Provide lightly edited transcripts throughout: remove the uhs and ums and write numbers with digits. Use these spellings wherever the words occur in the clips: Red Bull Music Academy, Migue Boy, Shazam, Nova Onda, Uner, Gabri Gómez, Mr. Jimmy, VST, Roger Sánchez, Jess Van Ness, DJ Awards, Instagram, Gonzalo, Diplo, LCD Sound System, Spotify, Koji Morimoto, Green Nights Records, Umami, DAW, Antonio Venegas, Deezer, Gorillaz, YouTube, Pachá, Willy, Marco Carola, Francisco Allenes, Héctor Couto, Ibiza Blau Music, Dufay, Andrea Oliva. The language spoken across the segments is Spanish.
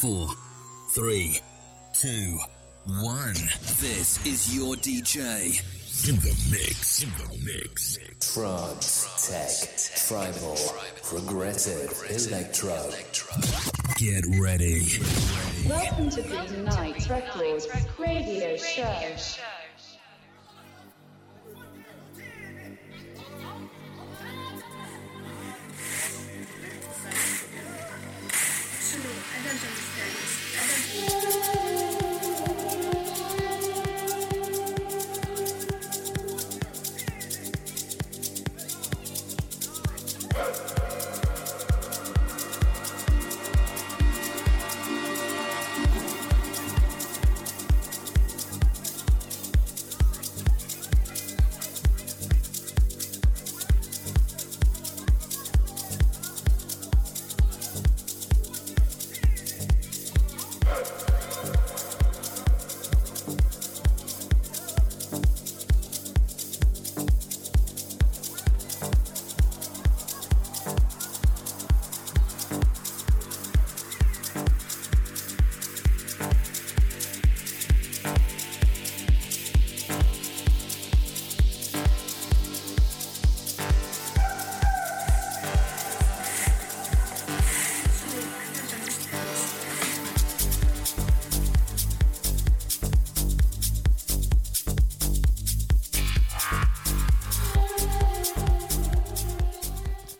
4, 3, 2, 1. This is your DJ in the mix. Trance, tech, tribal, progressive, electro. Get ready. Welcome to the Green Nights Records radio show.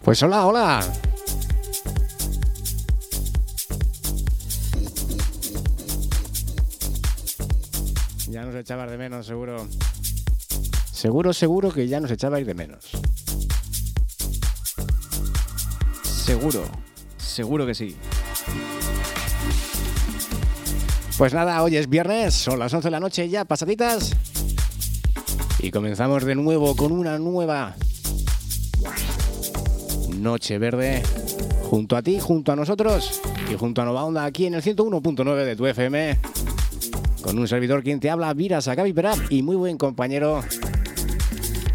Pues hola, hola. Ya nos echabas de menos, seguro. Seguro que ya nos echabais de menos. Seguro que sí. Pues nada, hoy es viernes, son las 11 de la noche ya, pasaditas. Y comenzamos de nuevo con una nueva Noche Verde, junto a ti, junto a nosotros y junto a Nova Onda, aquí en el 101.9 de tu FM, con un servidor quien te habla, Viras Akabi Perap, y muy buen compañero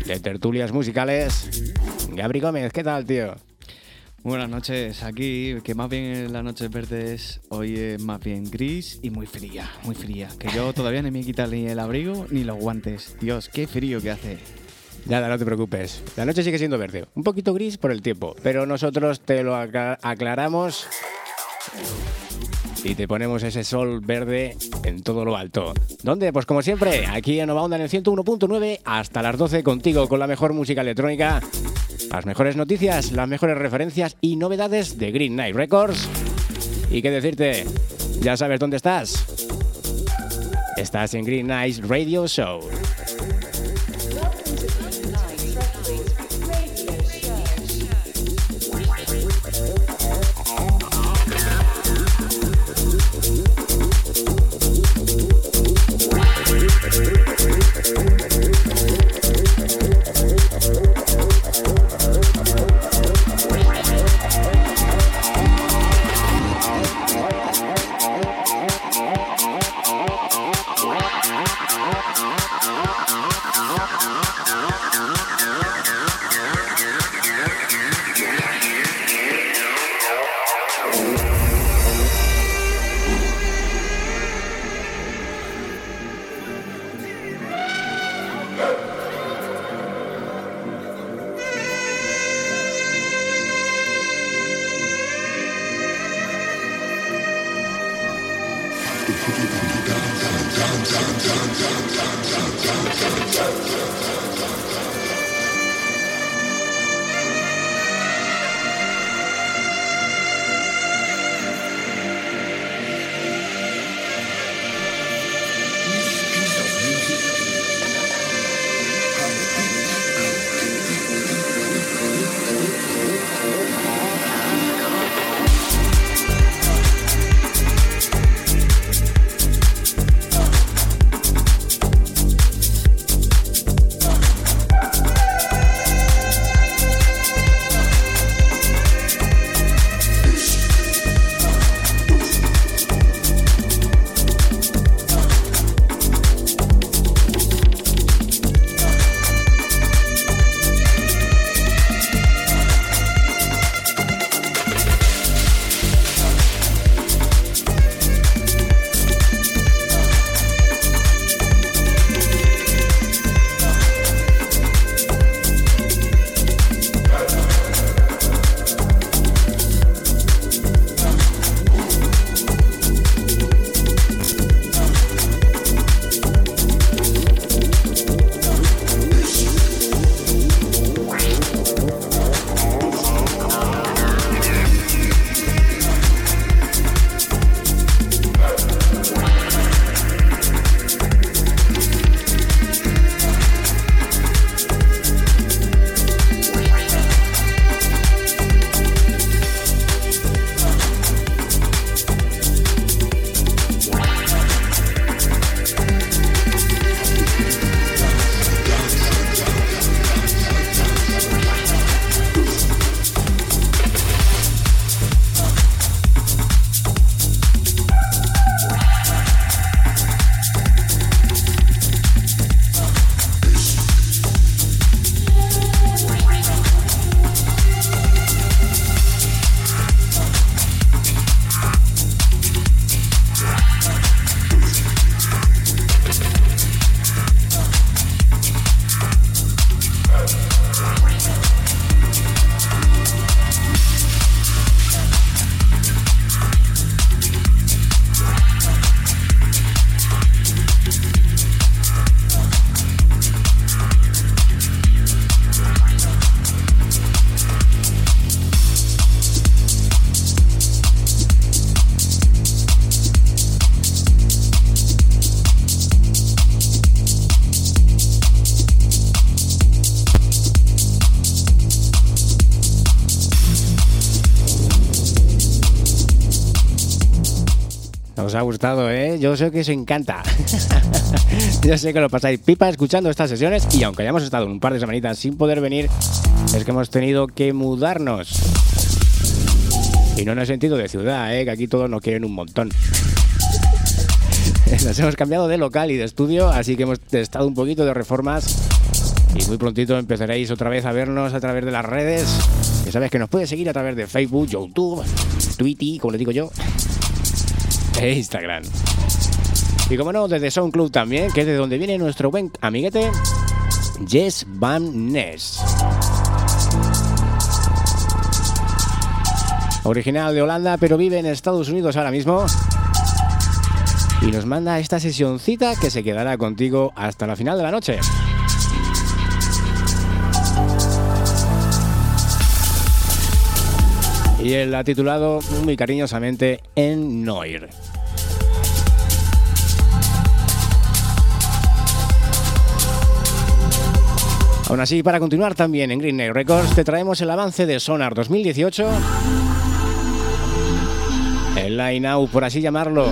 de tertulias musicales, Gabri Gómez. ¿Qué tal, tío? Buenas noches. Aquí, que más bien la noche verde es, hoy es más bien gris y muy fría, que yo todavía no me he quitado ni el abrigo ni los guantes. Dios, qué frío que hace. Nada, no te preocupes. La noche sigue siendo verde, un poquito gris por el tiempo, pero nosotros te lo aclaramos y te ponemos ese sol verde en todo lo alto. ¿Dónde? Pues como siempre, aquí en Nova Onda, en el 101.9, hasta las 12 contigo, con la mejor música electrónica, las mejores noticias, las mejores referencias y novedades de Green Nights Records. Y qué decirte, ya sabes dónde estás. Estás en Green Nights Radio Show. Os ha gustado, ¿eh? Yo sé que os encanta. Yo sé que lo pasáis pipa escuchando estas sesiones, y aunque hayamos estado un par de semanitas sin poder venir, es que hemos tenido que mudarnos. Y no en el sentido de ciudad, ¿eh? Que aquí todos nos quieren un montón. Nos hemos cambiado de local y de estudio, así que hemos testado un poquito de reformas. Y muy prontito empezaréis otra vez a vernos a través de las redes. Ya sabes que nos puedes seguir a través de Facebook, YouTube, Twitter, como le digo yo, e Instagram. Y como no, desde SoundCloud también, que es de donde viene nuestro buen amiguete Jess Van Ness. Original de Holanda, pero vive en Estados Unidos ahora mismo. Y nos manda esta sesioncita que se quedará contigo hasta la final de la noche. Y él ha titulado muy cariñosamente En Noir. Aún así, para continuar también en Green Nights Records, te traemos el avance de Sonar 2018. El line out, por así llamarlo.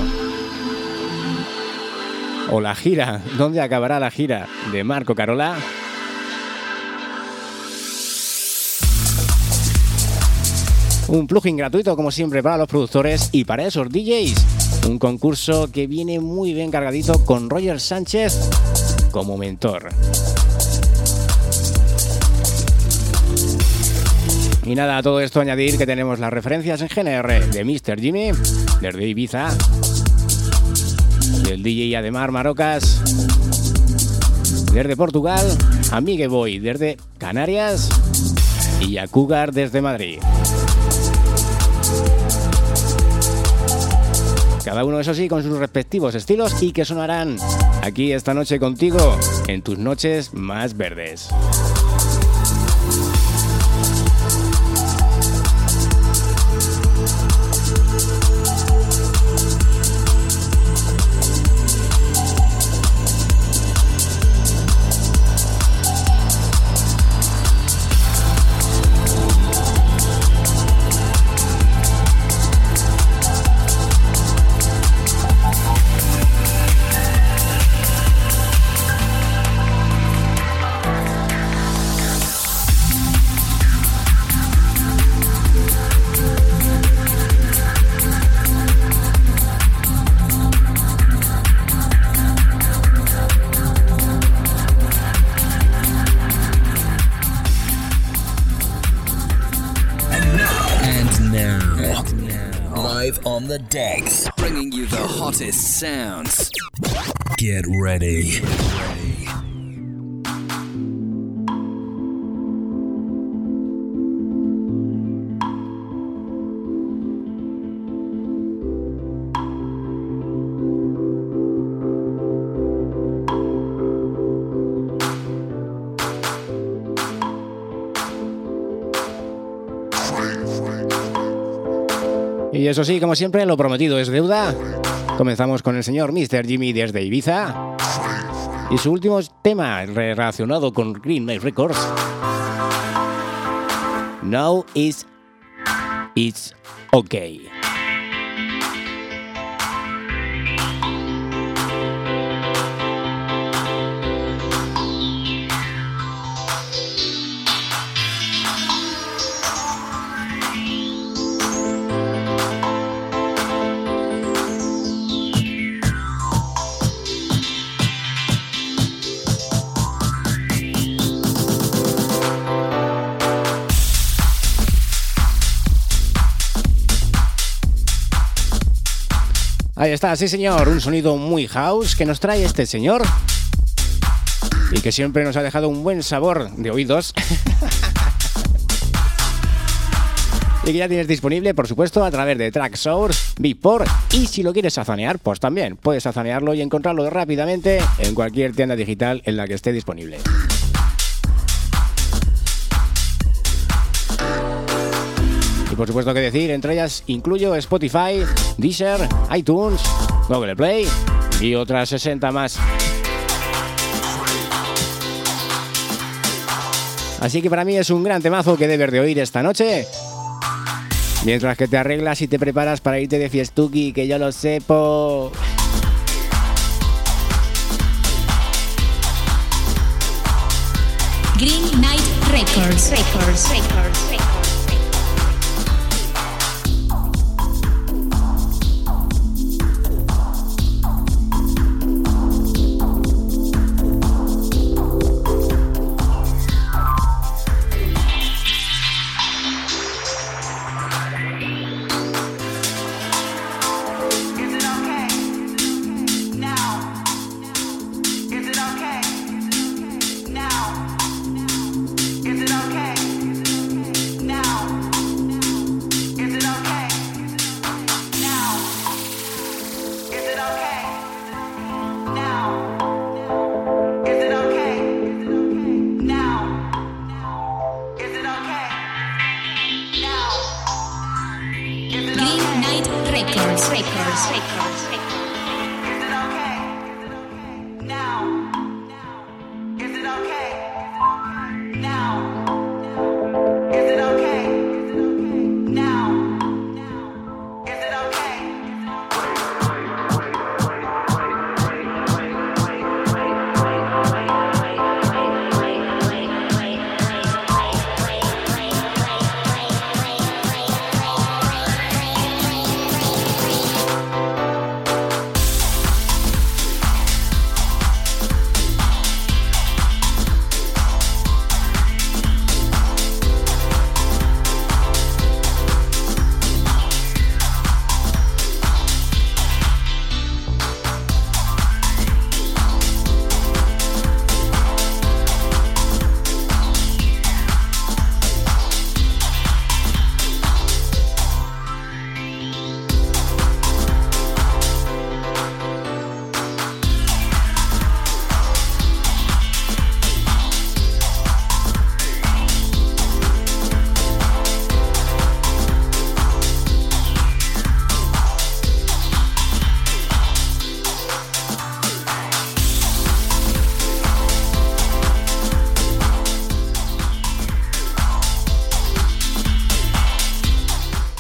O la gira, ¿dónde acabará la gira de Marco Carola? Un plugin gratuito, como siempre, para los productores y para esos DJs. Un concurso que viene muy bien cargadito con Roger Sánchez como mentor. Y nada, a todo esto añadir que tenemos las referencias en GNR de Mr. Jimmy, desde Ibiza, del DJ Ademar Marocas, desde Portugal, a Migue Boy desde Canarias y a Cougar desde Madrid. Cada uno, eso sí, con sus respectivos estilos, y que sonarán aquí esta noche contigo en tus noches más verdes. The decks, bringing you the hottest sounds. Get ready. Y eso sí, como siempre, lo prometido es deuda. Comenzamos con el señor Mr. Jimmy desde Ibiza. Y su último tema relacionado con Green Nights Records. Now it's okay. Ahí está, sí señor, un sonido muy house que nos trae este señor y que siempre nos ha dejado un buen sabor de oídos. Y que ya tienes disponible, por supuesto, a través de Traxsource, Beatport, y si lo quieres azanear, pues también puedes azanearlo y encontrarlo rápidamente en cualquier tienda digital en la que esté disponible. Y por supuesto que decir, entre ellas incluyo Spotify, Deezer, iTunes, Google Play y otras 60 más. Así que para mí es un gran temazo que debes de oír esta noche. Mientras que te arreglas y te preparas para irte de fiestuki, que yo lo sepo. Green Night Records.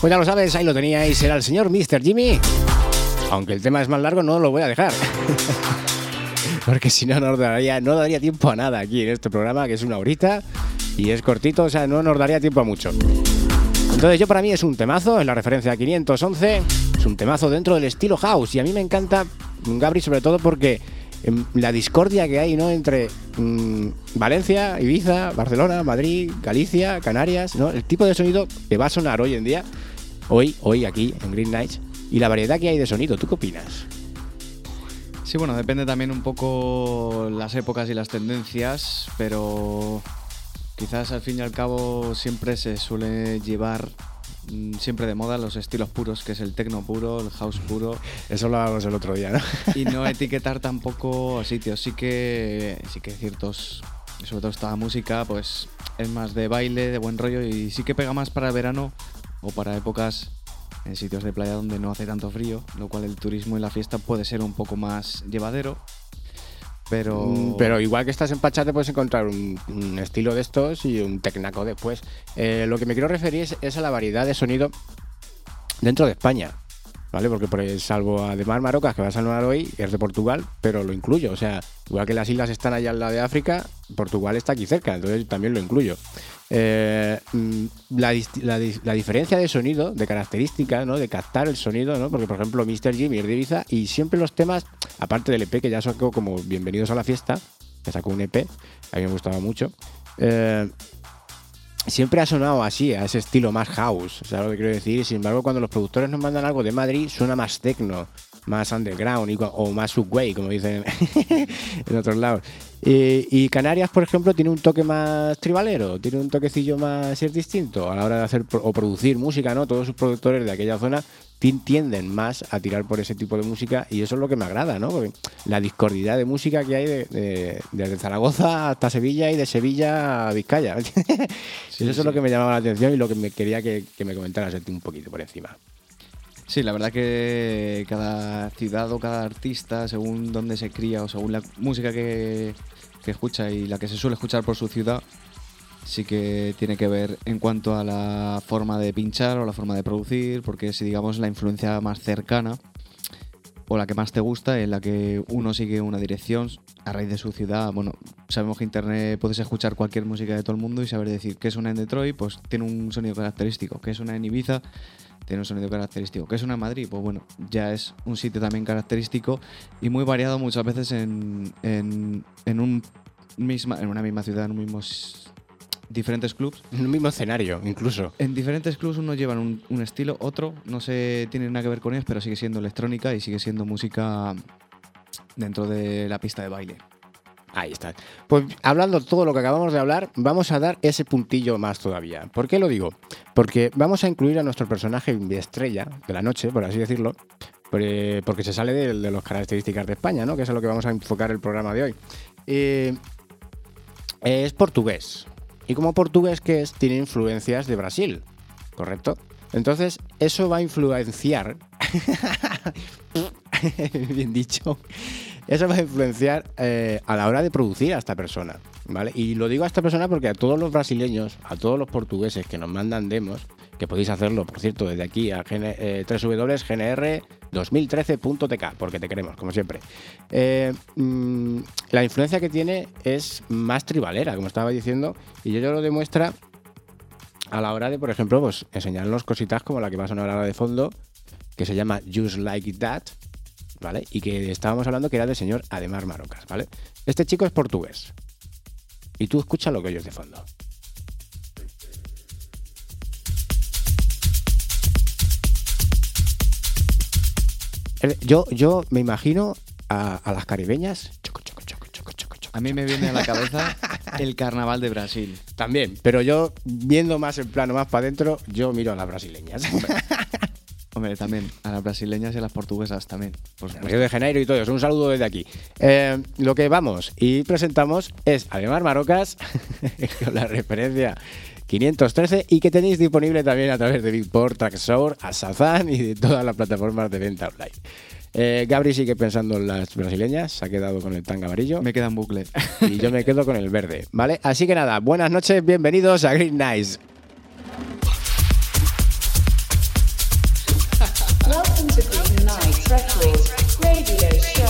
Pues ya lo sabes, ahí lo teníais, era el señor Mr. Jimmy. Aunque el tema es más largo, no lo voy a dejar. Porque si no, no daría tiempo a nada aquí en este programa, que es una horita y es cortito, o sea, no nos daría tiempo a mucho. Entonces yo, para mí es un temazo, en la referencia 511, es un temazo dentro del estilo house. Y a mí me encanta, Gabri, sobre todo porque la discordia que hay, ¿no?, entre Valencia, Ibiza, Barcelona, Madrid, Galicia, Canarias, ¿no?, el tipo de sonido que va a sonar hoy en día, hoy aquí en Green Nights, y la variedad que hay de sonido. ¿Tú qué opinas? Sí, bueno, depende también un poco las épocas y las tendencias, pero quizás al fin y al cabo siempre se suele llevar siempre de moda los estilos puros, que es el techno puro, el house puro. Eso lo hablábamos el otro día, ¿no? Y no etiquetar tampoco a sitios. Sí que ciertos, sobre todo esta música, pues es más de baile, de buen rollo, y sí que pega más para el verano o para épocas en sitios de playa donde no hace tanto frío, lo cual el turismo y la fiesta puede ser un poco más llevadero. Pero igual que estás en Pachá te puedes encontrar un estilo de estos y un tecnaco después. Lo que me quiero referir es a la variedad de sonido dentro de España, ¿vale? Porque, pues, salvo Ademar Marocas, que va a sonar hoy, es de Portugal, pero lo incluyo. O sea, igual que las islas están allá al lado de África, Portugal está aquí cerca, entonces también lo incluyo. La diferencia de sonido, de características, ¿no?, de captar el sonido, ¿no?, porque, por ejemplo, Mr. Jimmy es de Ibiza y siempre los temas, aparte del EP que ya sacó como Bienvenidos a la Fiesta, que sacó un EP, a mí me gustaba mucho, siempre ha sonado así, a ese estilo más house, ¿sabes lo que quiero decir? Sin embargo, cuando los productores nos mandan algo de Madrid, suena más techno, más underground o más subway, como dicen en otros lados. Y Canarias, por ejemplo, tiene un toque más tribalero, tiene un toquecillo más, es distinto a la hora de hacer o producir música, ¿no? Todos sus productores de aquella zona tienden más a tirar por ese tipo de música, y eso es lo que me agrada, ¿no? Porque la discordidad de música que hay desde Zaragoza hasta Sevilla y de Sevilla a Vizcaya. Sí, eso es lo que me llamaba la atención y lo que me quería que me comentaras un poquito por encima. Sí, la verdad que cada ciudad o cada artista, según donde se cría o según la música que escucha y la que se suele escuchar por su ciudad, sí que tiene que ver en cuanto a la forma de pinchar o la forma de producir, porque si digamos la influencia más cercana o la que más te gusta es la que uno sigue una dirección a raíz de su ciudad. Bueno, sabemos que internet puedes escuchar cualquier música de todo el mundo y saber decir qué suena en Detroit, pues tiene un sonido característico, qué suena en Ibiza, tiene un sonido característico, qué suena en Madrid, pues bueno, ya es un sitio también característico y muy variado muchas veces en una misma ciudad, en unos diferentes clubs. En un mismo escenario, incluso. En diferentes clubs unos llevan un estilo, otro, no se tiene nada que ver con ellos, pero sigue siendo electrónica y sigue siendo música dentro de la pista de baile. Ahí está. Pues hablando todo lo que acabamos de hablar, vamos a dar ese puntillo más todavía. ¿Por qué lo digo? Porque vamos a incluir a nuestro personaje estrella de la noche, por así decirlo, porque se sale de las características de España, ¿no? Que es a lo que vamos a enfocar el programa de hoy. Es portugués. Y como portugués que es, tiene influencias de Brasil, ¿correcto? Entonces, eso va a influenciar, bien dicho, eso va a influenciar a la hora de producir a esta persona, ¿vale? Y lo digo a esta persona porque a todos los brasileños, a todos los portugueses que nos mandan demos, que podéis hacerlo, por cierto, desde aquí a www.gnr2013.tk, porque te queremos, como siempre. La influencia que tiene es más tribalera, como estaba diciendo, y ello lo demuestra a la hora de, por ejemplo, pues, enseñarnos cositas como la que va a sonar ahora de fondo, que se llama Just Like That, ¿vale? Y que estábamos hablando que era del señor Ademar Marocas, ¿vale? Este chico es portugués, y tú escucha lo que oyes de fondo. Yo me imagino a las caribeñas. A mí me viene a la cabeza el carnaval de Brasil. También, pero yo viendo más el plano más para adentro, yo miro a las brasileñas. Hombre, también, a las brasileñas y a las portuguesas también. Por Río de Janeiro y todos, un saludo desde aquí. Lo que vamos y presentamos es Ademar Marocas, con la referencia 513, y que tenéis disponible también a través de Beatport, Traxsource, Asazan y de todas las plataformas de venta online. Gabri sigue pensando en las brasileñas, se ha quedado con el tanga amarillo. Me queda en bucle. Y yo me quedo con el verde, ¿vale? Así que nada, buenas noches, bienvenidos a Green Nights. Welcome to Green Nights Records Radio Show.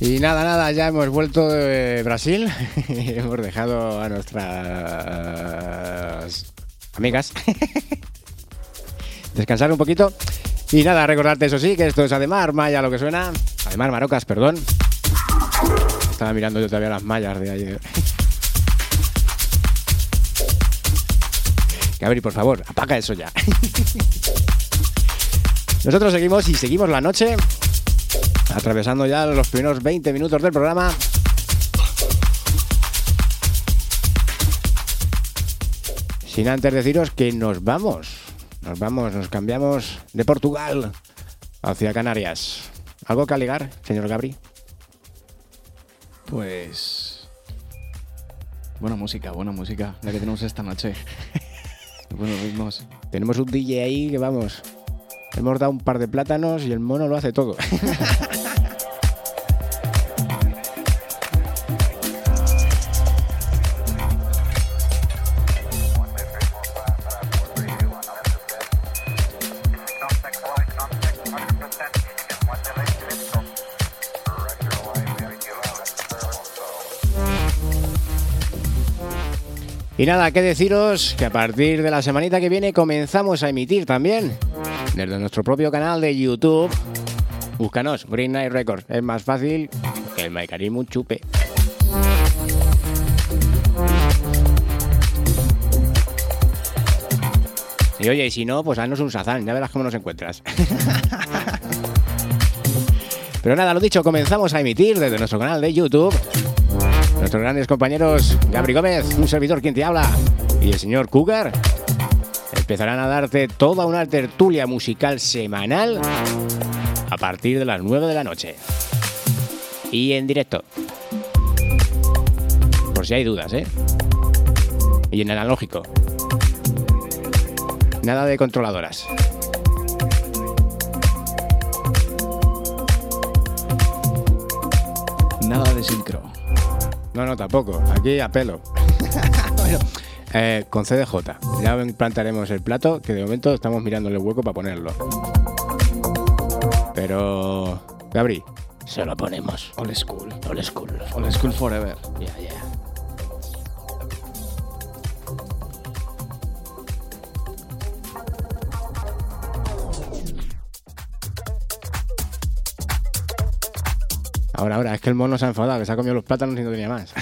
Y nada, ya hemos vuelto de Brasil. Hemos dejado a nuestras amigas descansar un poquito. Y nada, recordarte eso sí, que esto es Ademar, Maya lo que suena. Ademar Marocas, perdón. Estaba mirando yo todavía las mallas de ayer. Gabri, por favor, apaga eso ya. Nosotros seguimos y seguimos la noche, atravesando ya los primeros 20 minutos del programa. Sin antes deciros que nos vamos, nos cambiamos de Portugal hacia Canarias. ¿Algo que alegar, señor Gabri? Pues... buena música, la que tenemos esta noche. Buenos ritmos. Tenemos un DJ ahí que vamos... Hemos dado un par de plátanos y el mono lo hace todo. Y nada, que deciros que a partir de la semanita que viene comenzamos a emitir también desde nuestro propio canal de YouTube. Búscanos, Green Nights Records. Es más fácil que el Maicarimu chupe. Y oye, y si no, pues haznos un sazán. Ya verás cómo nos encuentras. Pero nada, lo dicho, comenzamos a emitir desde nuestro canal de YouTube. Nuestros grandes compañeros Gabri Gómez, un servidor quien te habla, y el señor Cougar empezarán a darte toda una tertulia musical semanal a partir de las 9 de la noche. Y en directo. Por si hay dudas, ¿eh? Y en analógico. Nada de controladoras. Nada de sincro. No, tampoco. Aquí a pelo. Bueno. Con CDJ. Ya plantaremos el plato, que de momento estamos mirándole el hueco para ponerlo. Pero... Gabri, se lo ponemos. Old school. Old school. Old school forever. Yeah. Ahora, es que el mono se ha enfadado, que se ha comido los plátanos y no tenía más.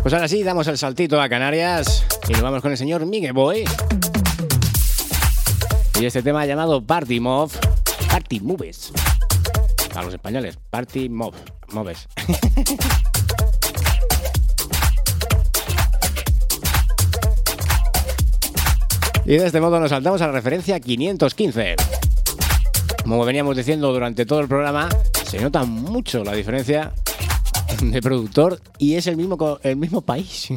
Pues ahora sí, damos el saltito a Canarias y nos vamos con el señor Migue Boy y este tema llamado Party Move, Party Moves, a los españoles, Party Move, Moves. Y de este modo nos saltamos a la referencia 515. Como veníamos diciendo durante todo el programa, se nota mucho la diferencia de productor y es el mismo país.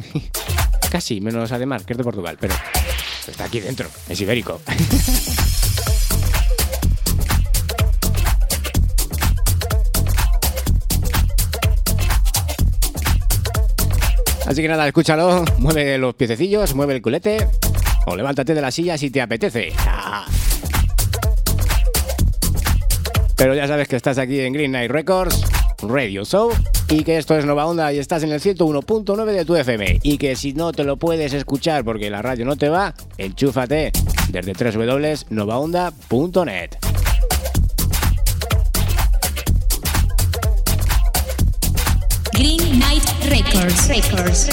Casi, menos Ademar, que es de Portugal, pero está aquí dentro, es ibérico. Así que nada, escúchalo, mueve los piececillos, mueve el culete o levántate de la silla si te apetece. Pero ya sabes que estás aquí en Green Night Records Radio Show y que esto es Nova Onda y estás en el 101.9 de tu FM, y que si no te lo puedes escuchar porque la radio no te va, enchúfate desde www.novaonda.net. Green Night Records.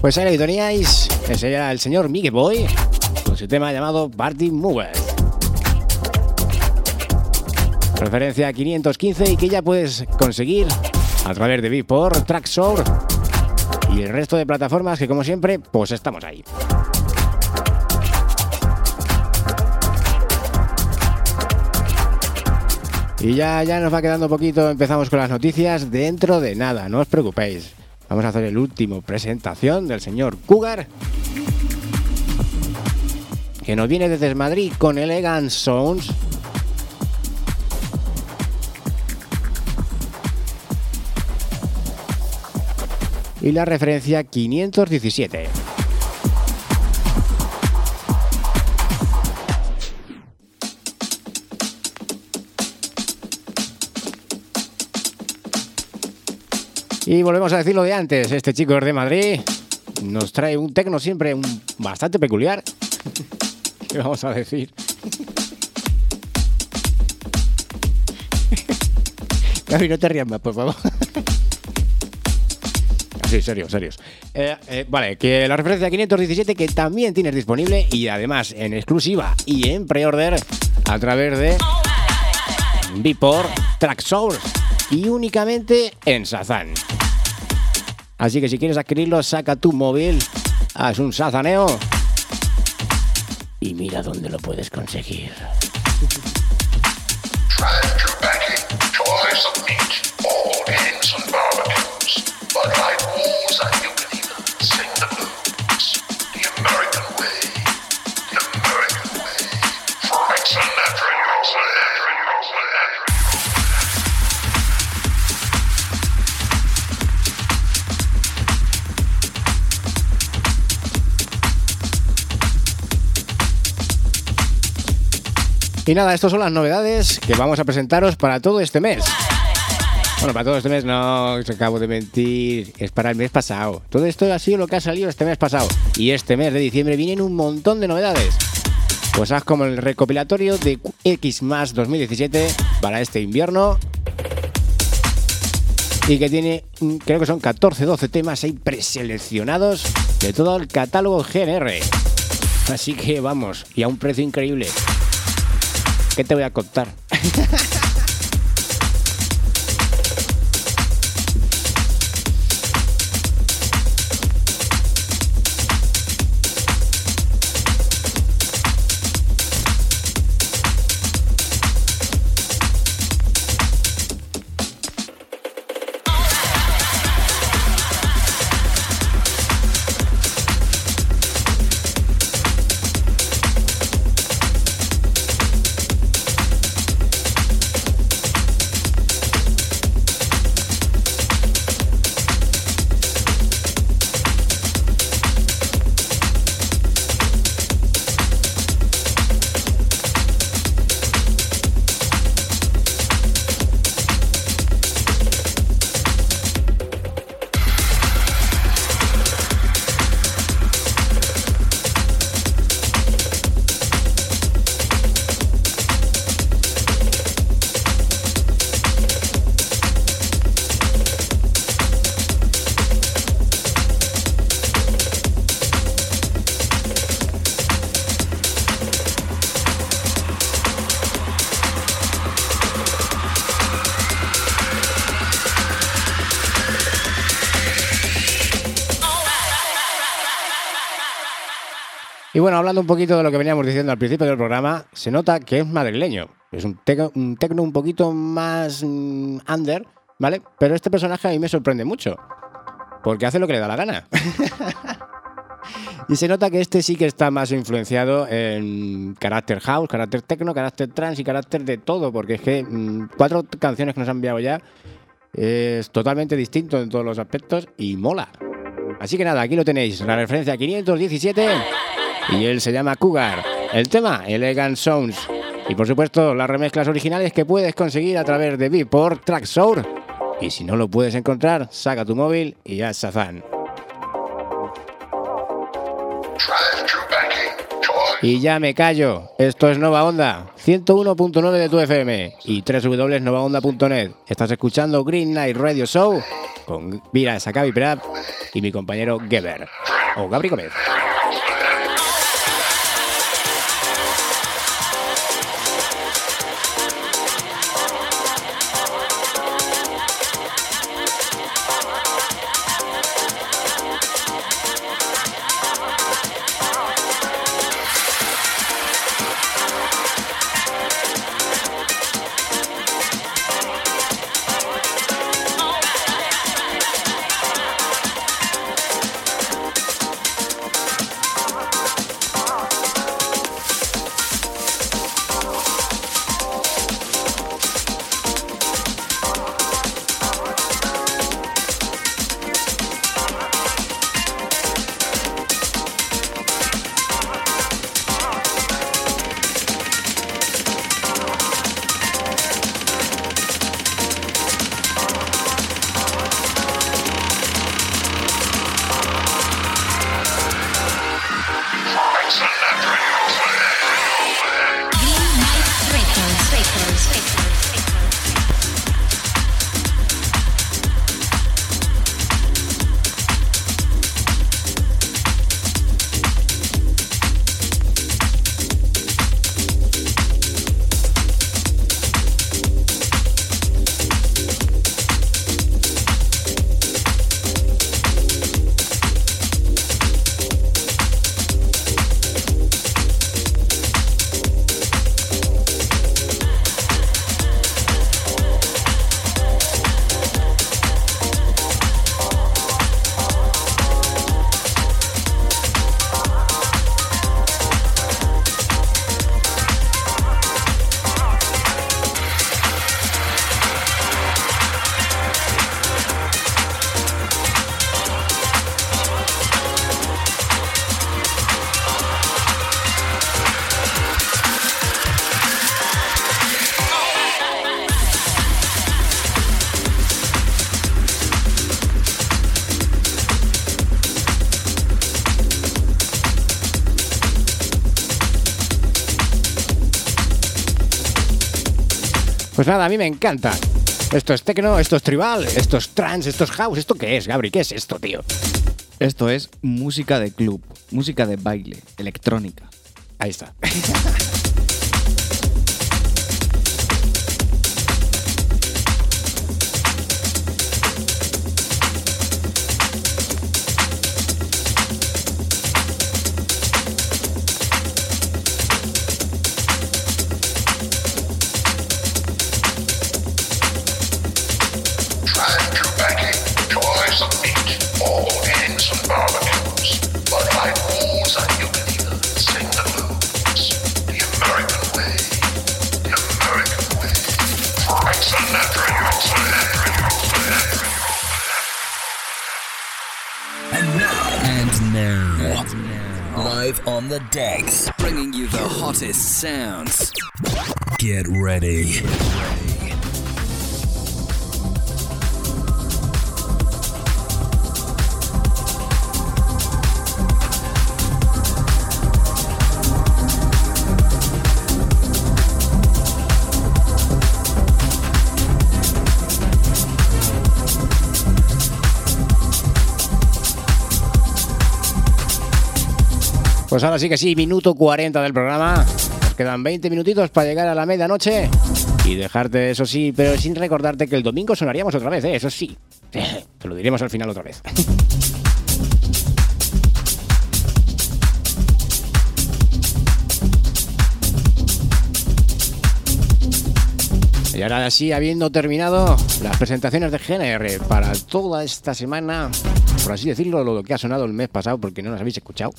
Pues ahí lo teníais, ese era el señor Migue Boy, con su tema llamado Party Mover. Referencia 515 y que ya puedes conseguir a través de Beatport, Traxsource y el resto de plataformas que, como siempre, pues estamos ahí. Y ya nos va quedando poquito, empezamos con las noticias dentro de nada, no os preocupéis. Vamos a hacer el último presentación del señor Cougar, que nos viene desde Madrid con Elegant Sounds. Y la referencia 517. Y volvemos a decir lo de antes, este chico es de Madrid, nos trae un techno siempre bastante peculiar. ¿Qué vamos a decir? Gaby, no te rías más, por favor. Sí, serios. Vale, que la referencia 517 que también tienes disponible y además en exclusiva y en pre-order a través de Beatport, Traxsource y únicamente en Shazam. Así que si quieres adquirirlo, saca tu móvil, haz un shazameo y mira dónde lo puedes conseguir. Y nada, estas son las novedades que vamos a presentaros para todo este mes. Bueno, para todo este mes no, os acabo de mentir, es para el mes pasado. Todo esto ha sido lo que ha salido este mes pasado. Y este mes de diciembre vienen un montón de novedades. Cosas como el recopilatorio de X más 2017 para este invierno. Y que tiene, creo que son 14, 12 temas ahí preseleccionados de todo el catálogo GNR. Así que vamos, y a un precio increíble. ¿Qué te voy a contar? Y bueno, hablando un poquito de lo que veníamos diciendo al principio del programa, se nota que es madrileño. Es un techno un poquito más under, ¿vale? Pero este personaje a mí me sorprende mucho, porque hace lo que le da la gana. Y se nota que este sí que está más influenciado en carácter house, carácter techno, carácter trance y carácter de todo, porque es que 4 canciones que nos han enviado ya es totalmente distinto en todos los aspectos y mola. Así que nada, aquí lo tenéis, la referencia 517... Y él se llama Cougar. El tema, Elegant Sounds. Y por supuesto, las remezclas originales que puedes conseguir a través de Beatport, Traxsource. Y si no lo puedes encontrar, saca tu móvil y haz Shazam. Y ya me callo. Esto es Nova Onda, 101.9 de tu FM y www.novaonda.net. Estás escuchando Green Night Radio Show con Viras Akabi Perap y mi compañero Gabri. o Gabri Gómez. Pues nada, a mí me encanta. Esto es techno, esto es tribal, esto es trance, esto es house. ¿Esto qué es, Gabri? ¿Qué es esto, tío? Esto es música de club, música de baile, electrónica. Ahí está. On the decks, bringing you the hottest sounds. Get ready. Pues ahora sí que sí, minuto 40 del programa. Nos quedan 20 minutitos para llegar a la medianoche y dejarte, eso sí, pero sin recordarte que el domingo sonaríamos otra vez, ¿eh? Eso sí. Te lo diremos al final otra vez. Y ahora sí, habiendo terminado las presentaciones de GNR para toda esta semana, por así decirlo, lo que ha sonado el mes pasado, porque no nos habéis escuchado.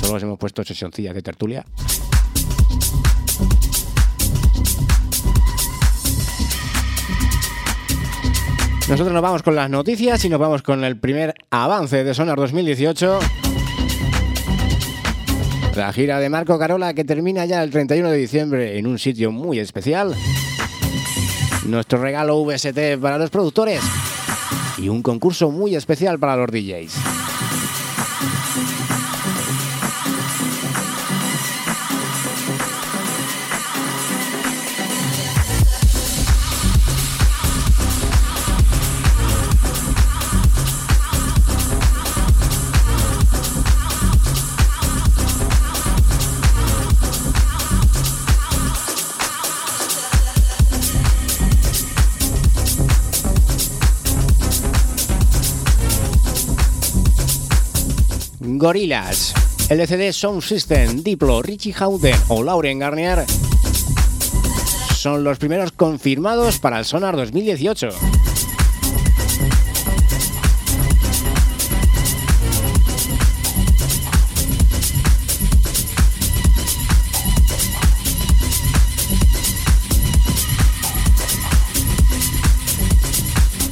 Solo os hemos puesto sesioncillas de tertulia. Nosotros nos vamos con las noticias y nos vamos con el primer avance de Sonar 2018. La gira de Marco Carola, que termina ya el 31 de diciembre en un sitio muy especial. Nuestro regalo VST para los productores y un concurso muy especial para los DJs. Gorillaz, LCD Sound System, Diplo, Richie Hawtin o Laurent Garnier son los primeros confirmados para el Sonar 2018.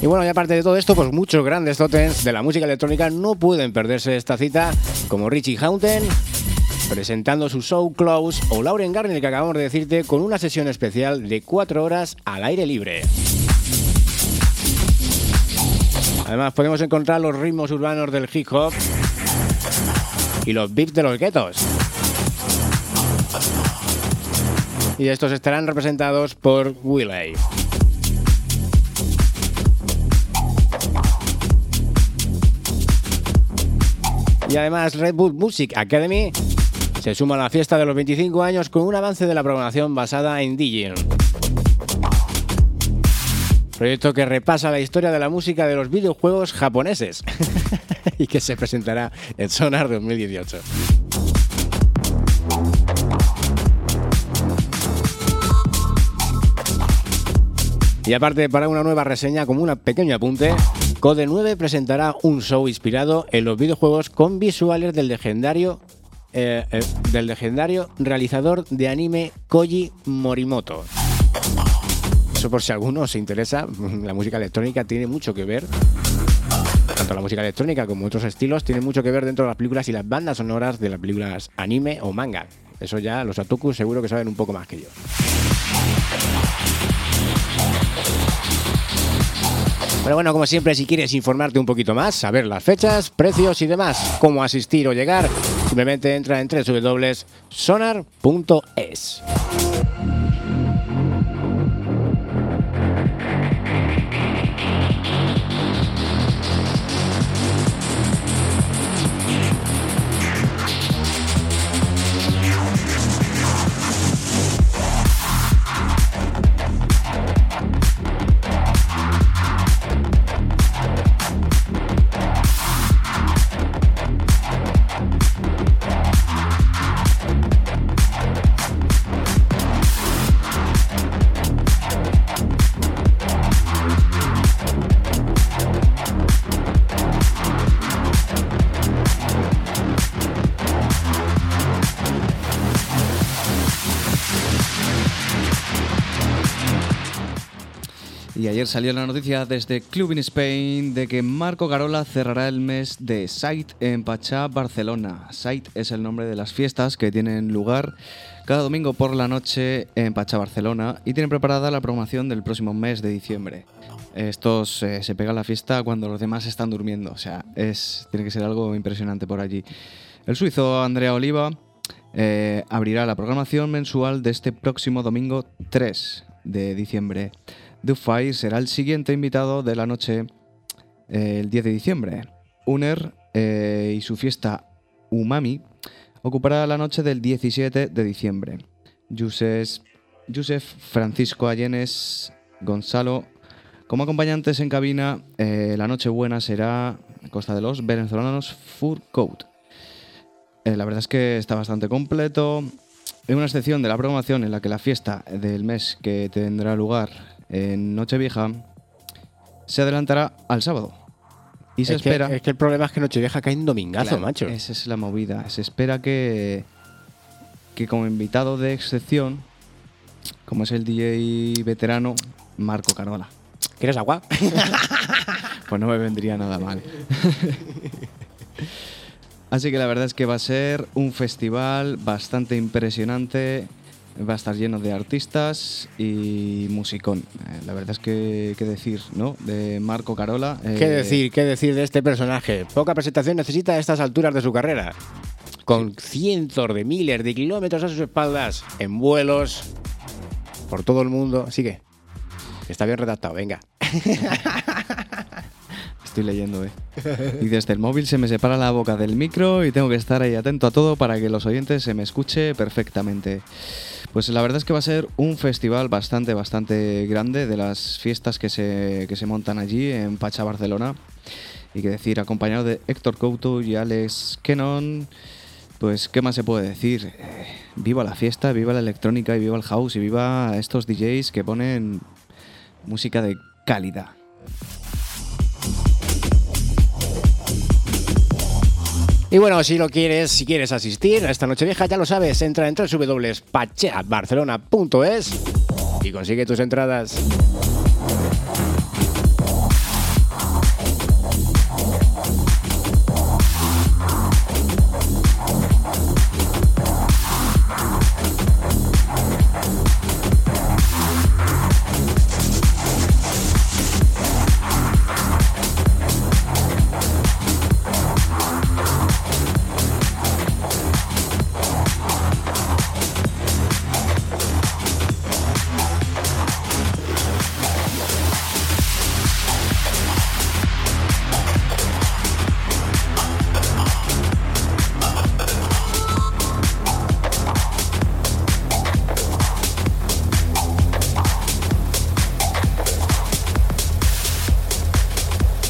Y bueno, y aparte de todo esto, pues muchos grandes totens de la música electrónica no pueden perderse esta cita, como Richie Hawtin presentando su show Close o Laurent Garnier, que acabamos de decirte, con una sesión especial de 4 horas al aire libre. Además, podemos encontrar los ritmos urbanos del hip hop y los beats de los guetos. Y estos estarán representados por Willy. Y además Red Bull Music Academy se suma a la fiesta de los 25 años con un avance de la programación basada en DJing. Proyecto que repasa la historia de la música de los videojuegos japoneses y que se presentará en Sonar 2018. Y aparte, para una nueva reseña, como un pequeño apunte, Code 9 presentará un show inspirado en los videojuegos con visuales del legendario realizador de anime Koji Morimoto. Eso por si a alguno os interesa, la música electrónica tiene mucho que ver, tanto la música electrónica como otros estilos, tiene mucho que ver dentro de las películas y las bandas sonoras de las películas anime o manga. Eso ya los otakus seguro que saben un poco más que yo. Pero bueno, como siempre, si quieres informarte un poquito más, saber las fechas, precios y demás, cómo asistir o llegar, simplemente entra en www.sonar.es. Ayer salió la noticia desde Club in Spain de que Marco Carola cerrará el mes de Site en Pachá, Barcelona. Site es el nombre de las fiestas que tienen lugar cada domingo por la noche en Pachá, Barcelona, y tienen preparada la programación del próximo mes de diciembre. Estos se pegan la fiesta cuando los demás están durmiendo, o sea, tiene que ser algo impresionante por allí. El suizo Andrea Oliva abrirá la programación mensual de este próximo domingo 3 de diciembre. Dufay será el siguiente invitado de la noche el 10 de diciembre. Uner y su fiesta Umami ocupará la noche del 17 de diciembre. Josef, Francisco Allenes, Gonzalo como acompañantes en cabina. La noche buena será Costa de los venezolanos Furcoat. La verdad es que está bastante completo. Es una sección de la programación en la que la fiesta del mes que tendrá lugar en Nochevieja se adelantará al sábado. Y se espera. Es que el problema es que Nochevieja cae en domingazo, claro, macho. Esa es la movida. Se espera que como invitado de excepción, como es el DJ veterano Marco Carola. ¿Quieres agua? Pues no me vendría nada mal. Así que la verdad es que va a ser un festival bastante impresionante, va a estar lleno de artistas y musicón. La verdad es que, ¿qué decir, no? De Marco Carola. ¿Qué decir de este personaje? Poca presentación necesita a estas alturas de su carrera. Con cientos de miles de kilómetros a sus espaldas, en vuelos, por todo el mundo. Sigue. Está bien redactado, venga. Estoy leyendo, Y desde el móvil se me separa la boca del micro y tengo que estar ahí atento a todo para que los oyentes se me escuche perfectamente. Pues la verdad es que va a ser un festival bastante grande, de las fiestas que se montan allí en Pachá, Barcelona. Y que decir, acompañado de Héctor Couto y Alex Kenon, pues qué más se puede decir. Viva la fiesta, viva la electrónica y viva el house y viva estos DJs que ponen música de calidad. Y bueno, si quieres asistir a esta Nochevieja, ya lo sabes, entra en www.pacheabarcelona.es y consigue tus entradas.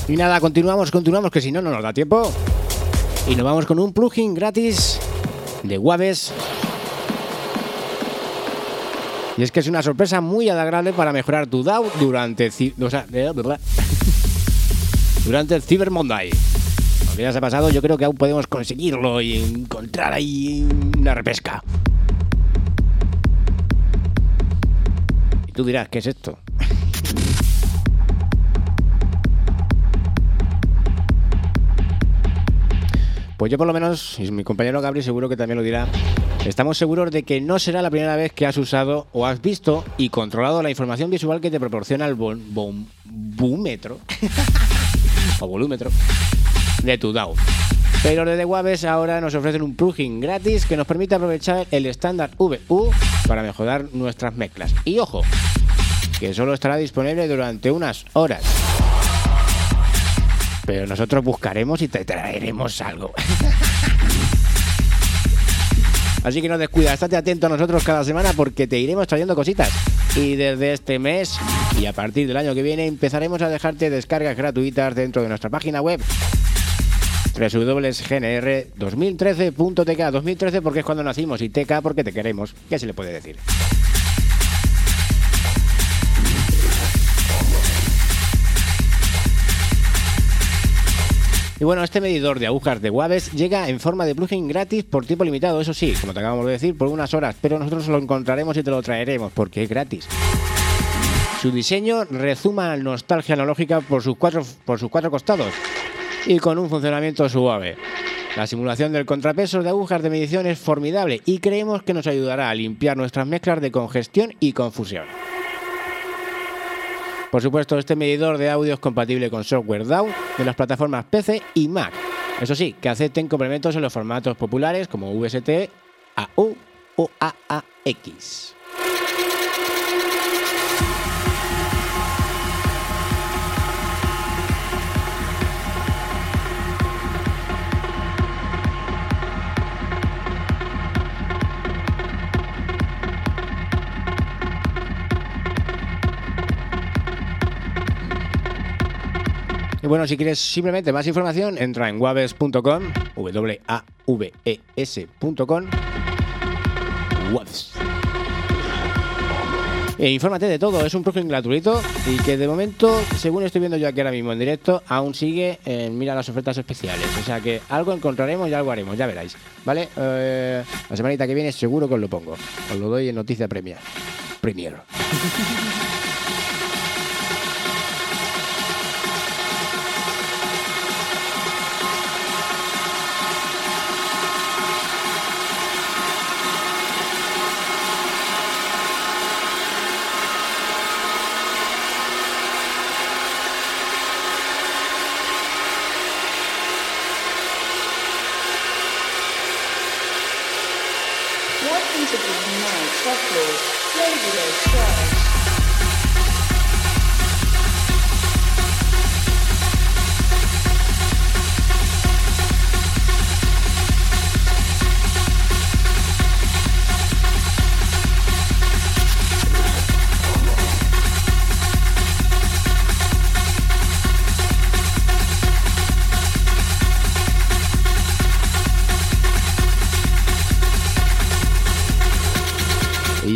Y nada, continuamos, que si no, no nos da tiempo. Y nos vamos con un plugin gratis de Waves. Y es que es una sorpresa muy agradable para mejorar tu DAW durante el Cyber Monday. Aunque ya se ha pasado, yo creo que aún podemos conseguirlo y encontrar ahí una repesca. Y tú dirás, ¿qué es esto? Pues yo por lo menos, y mi compañero Gabri seguro que también lo dirá, estamos seguros de que no será la primera vez que has usado o has visto y controlado la información visual que te proporciona el volúmetro o volúmetro de tu DAW. Pero desde Waves ahora nos ofrecen un plugin gratis que nos permite aprovechar el estándar VU para mejorar nuestras mezclas. Y ojo, que solo estará disponible durante unas horas. Pero nosotros buscaremos y te traeremos algo. Así que no descuidas, estate atento a nosotros cada semana porque te iremos trayendo cositas. Y desde este mes y a partir del año que viene empezaremos a dejarte descargas gratuitas dentro de nuestra página web www.gnr2013.tk. 2013 porque es cuando nacimos y TK porque te queremos. ¿Qué se le puede decir? Y bueno, este medidor de agujas de Waves llega en forma de plugin gratis por tiempo limitado, eso sí, como te acabamos de decir, por unas horas, pero nosotros lo encontraremos y te lo traeremos porque es gratis. Su diseño rezuma nostalgia analógica por sus cuatro costados y con un funcionamiento suave. La simulación del contrapeso de agujas de medición es formidable y creemos que nos ayudará a limpiar nuestras mezclas de congestión y confusión. Por supuesto, este medidor de audio es compatible con software DAW de las plataformas PC y Mac. Eso sí, que acepten complementos en los formatos populares como VST, AU o AAX. Y bueno, si quieres simplemente más información, entra en waves.com, waves.com, Waves. E infórmate de todo, es un plugin gratuito y que de momento, según estoy viendo yo aquí ahora mismo en directo, aún sigue en mira las ofertas especiales. O sea que algo encontraremos y algo haremos, ya veréis, ¿vale? La semanita que viene seguro que os lo pongo, os lo doy en noticia premier.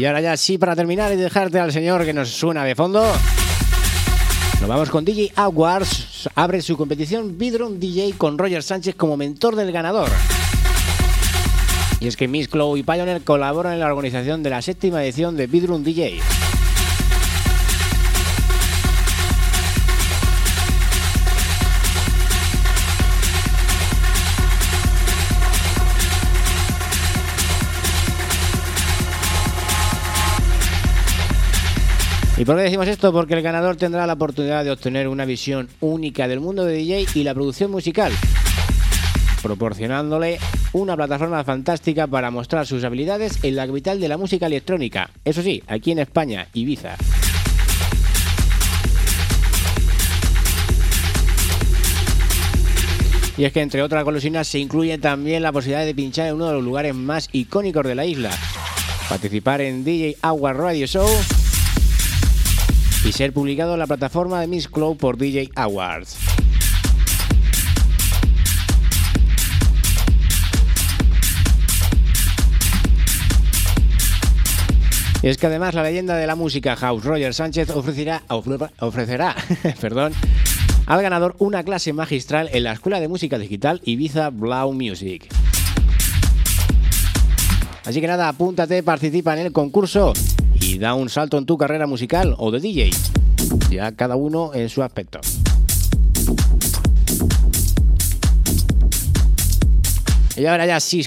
Y ahora ya sí, para terminar y dejarte al señor que nos suena de fondo, nos vamos con DJ Awards. Abre su competición Beat Room DJ con Roger Sánchez como mentor del ganador. Y es que Miss Clow y Pioneer colaboran en la organización de la 7ª edición de Beat Room DJ. ¿Y por qué decimos esto? Porque el ganador tendrá la oportunidad de obtener una visión única del mundo de DJ y la producción musical, proporcionándole una plataforma fantástica para mostrar sus habilidades en la capital de la música electrónica. Eso sí, aquí en España, Ibiza. Y es que entre otras golosinas se incluye también la posibilidad de pinchar en uno de los lugares más icónicos de la isla, participar en DJ Awards Radio Show y ser publicado en la plataforma de Miss Cloud por DJ Awards. Y es que además la leyenda de la música house Roger Sánchez ofrecerá al ganador una clase magistral en la Escuela de Música Digital Ibiza Blau Music. Así que nada, apúntate, participa en el concurso y da un salto en tu carrera musical o de DJ, ya cada uno en su aspecto. Y ahora ya sí.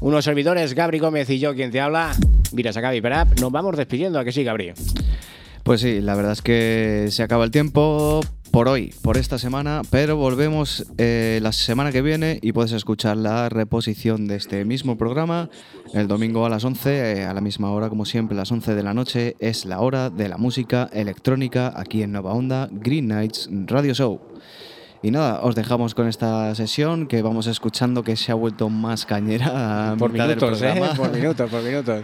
Unos servidores, Gabri Gómez y yo, quien te habla, Viras Akabi Perap. Nos vamos despidiendo, ¿a que sí, Gabri? Pues sí, la verdad es que se acaba el tiempo por hoy, por esta semana, pero volvemos la semana que viene y puedes escuchar la reposición de este mismo programa el domingo a las 11, a la misma hora como siempre, las 11 de la noche, es la hora de la música electrónica aquí en Nova Onda, Green Nights Radio Show. Y nada, os dejamos con esta sesión que vamos escuchando, que se ha vuelto más cañera por minutos, por minutos.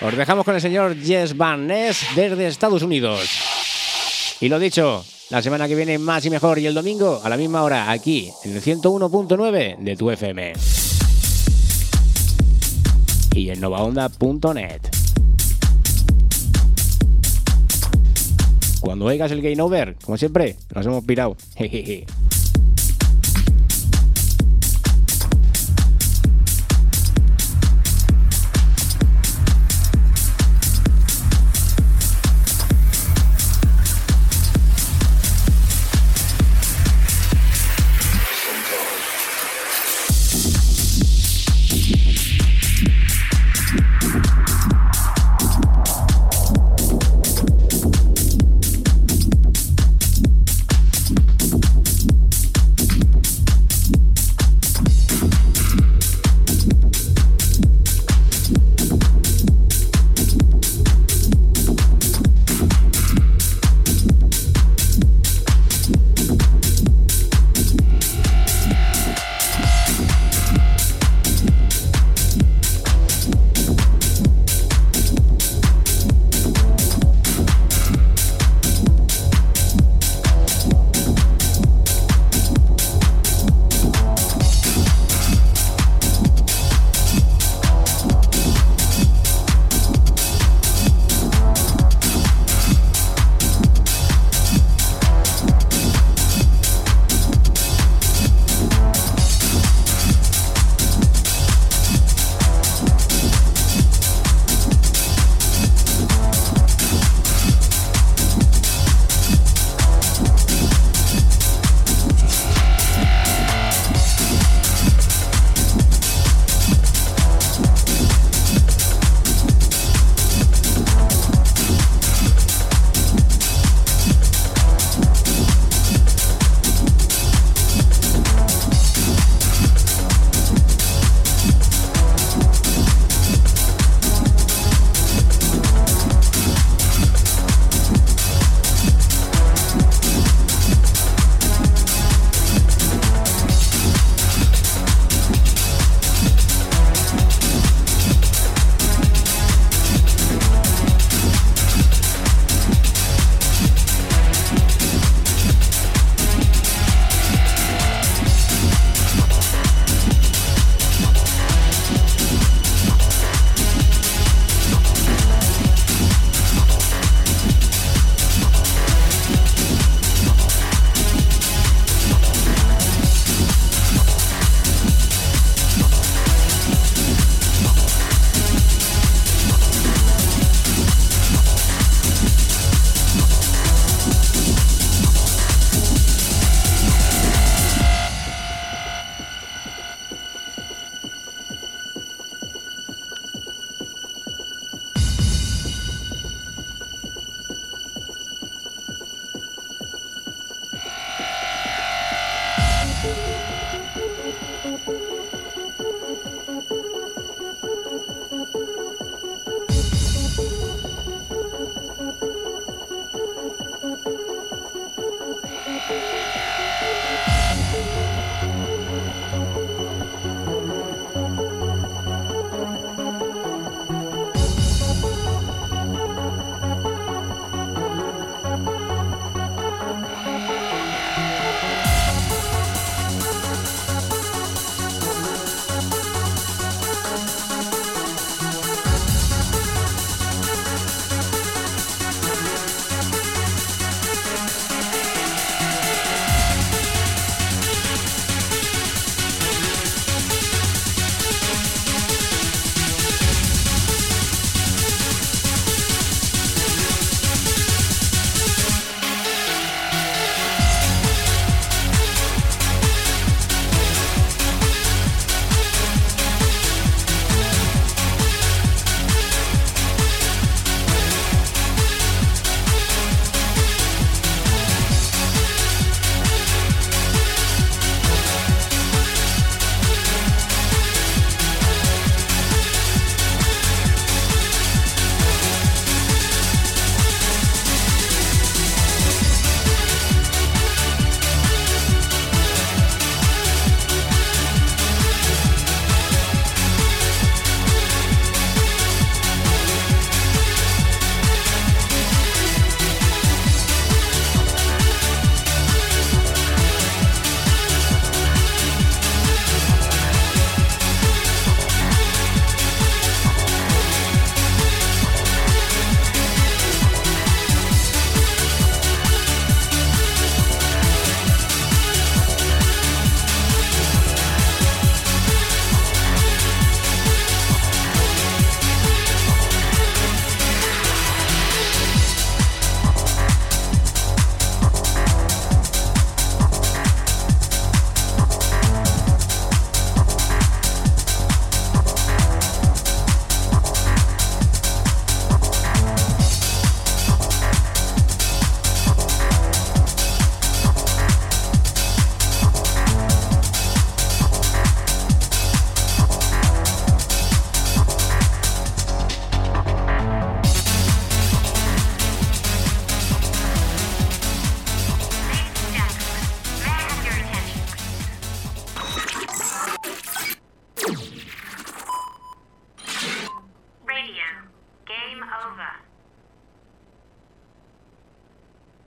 Os dejamos con el señor Jess Van Ness desde Estados Unidos. Y lo dicho, la semana que viene más y mejor, y el domingo a la misma hora aquí en el 101.9 de tu FM y en novaonda.net. Cuando oigas el Game Over, como siempre, nos hemos pirado. Jejeje.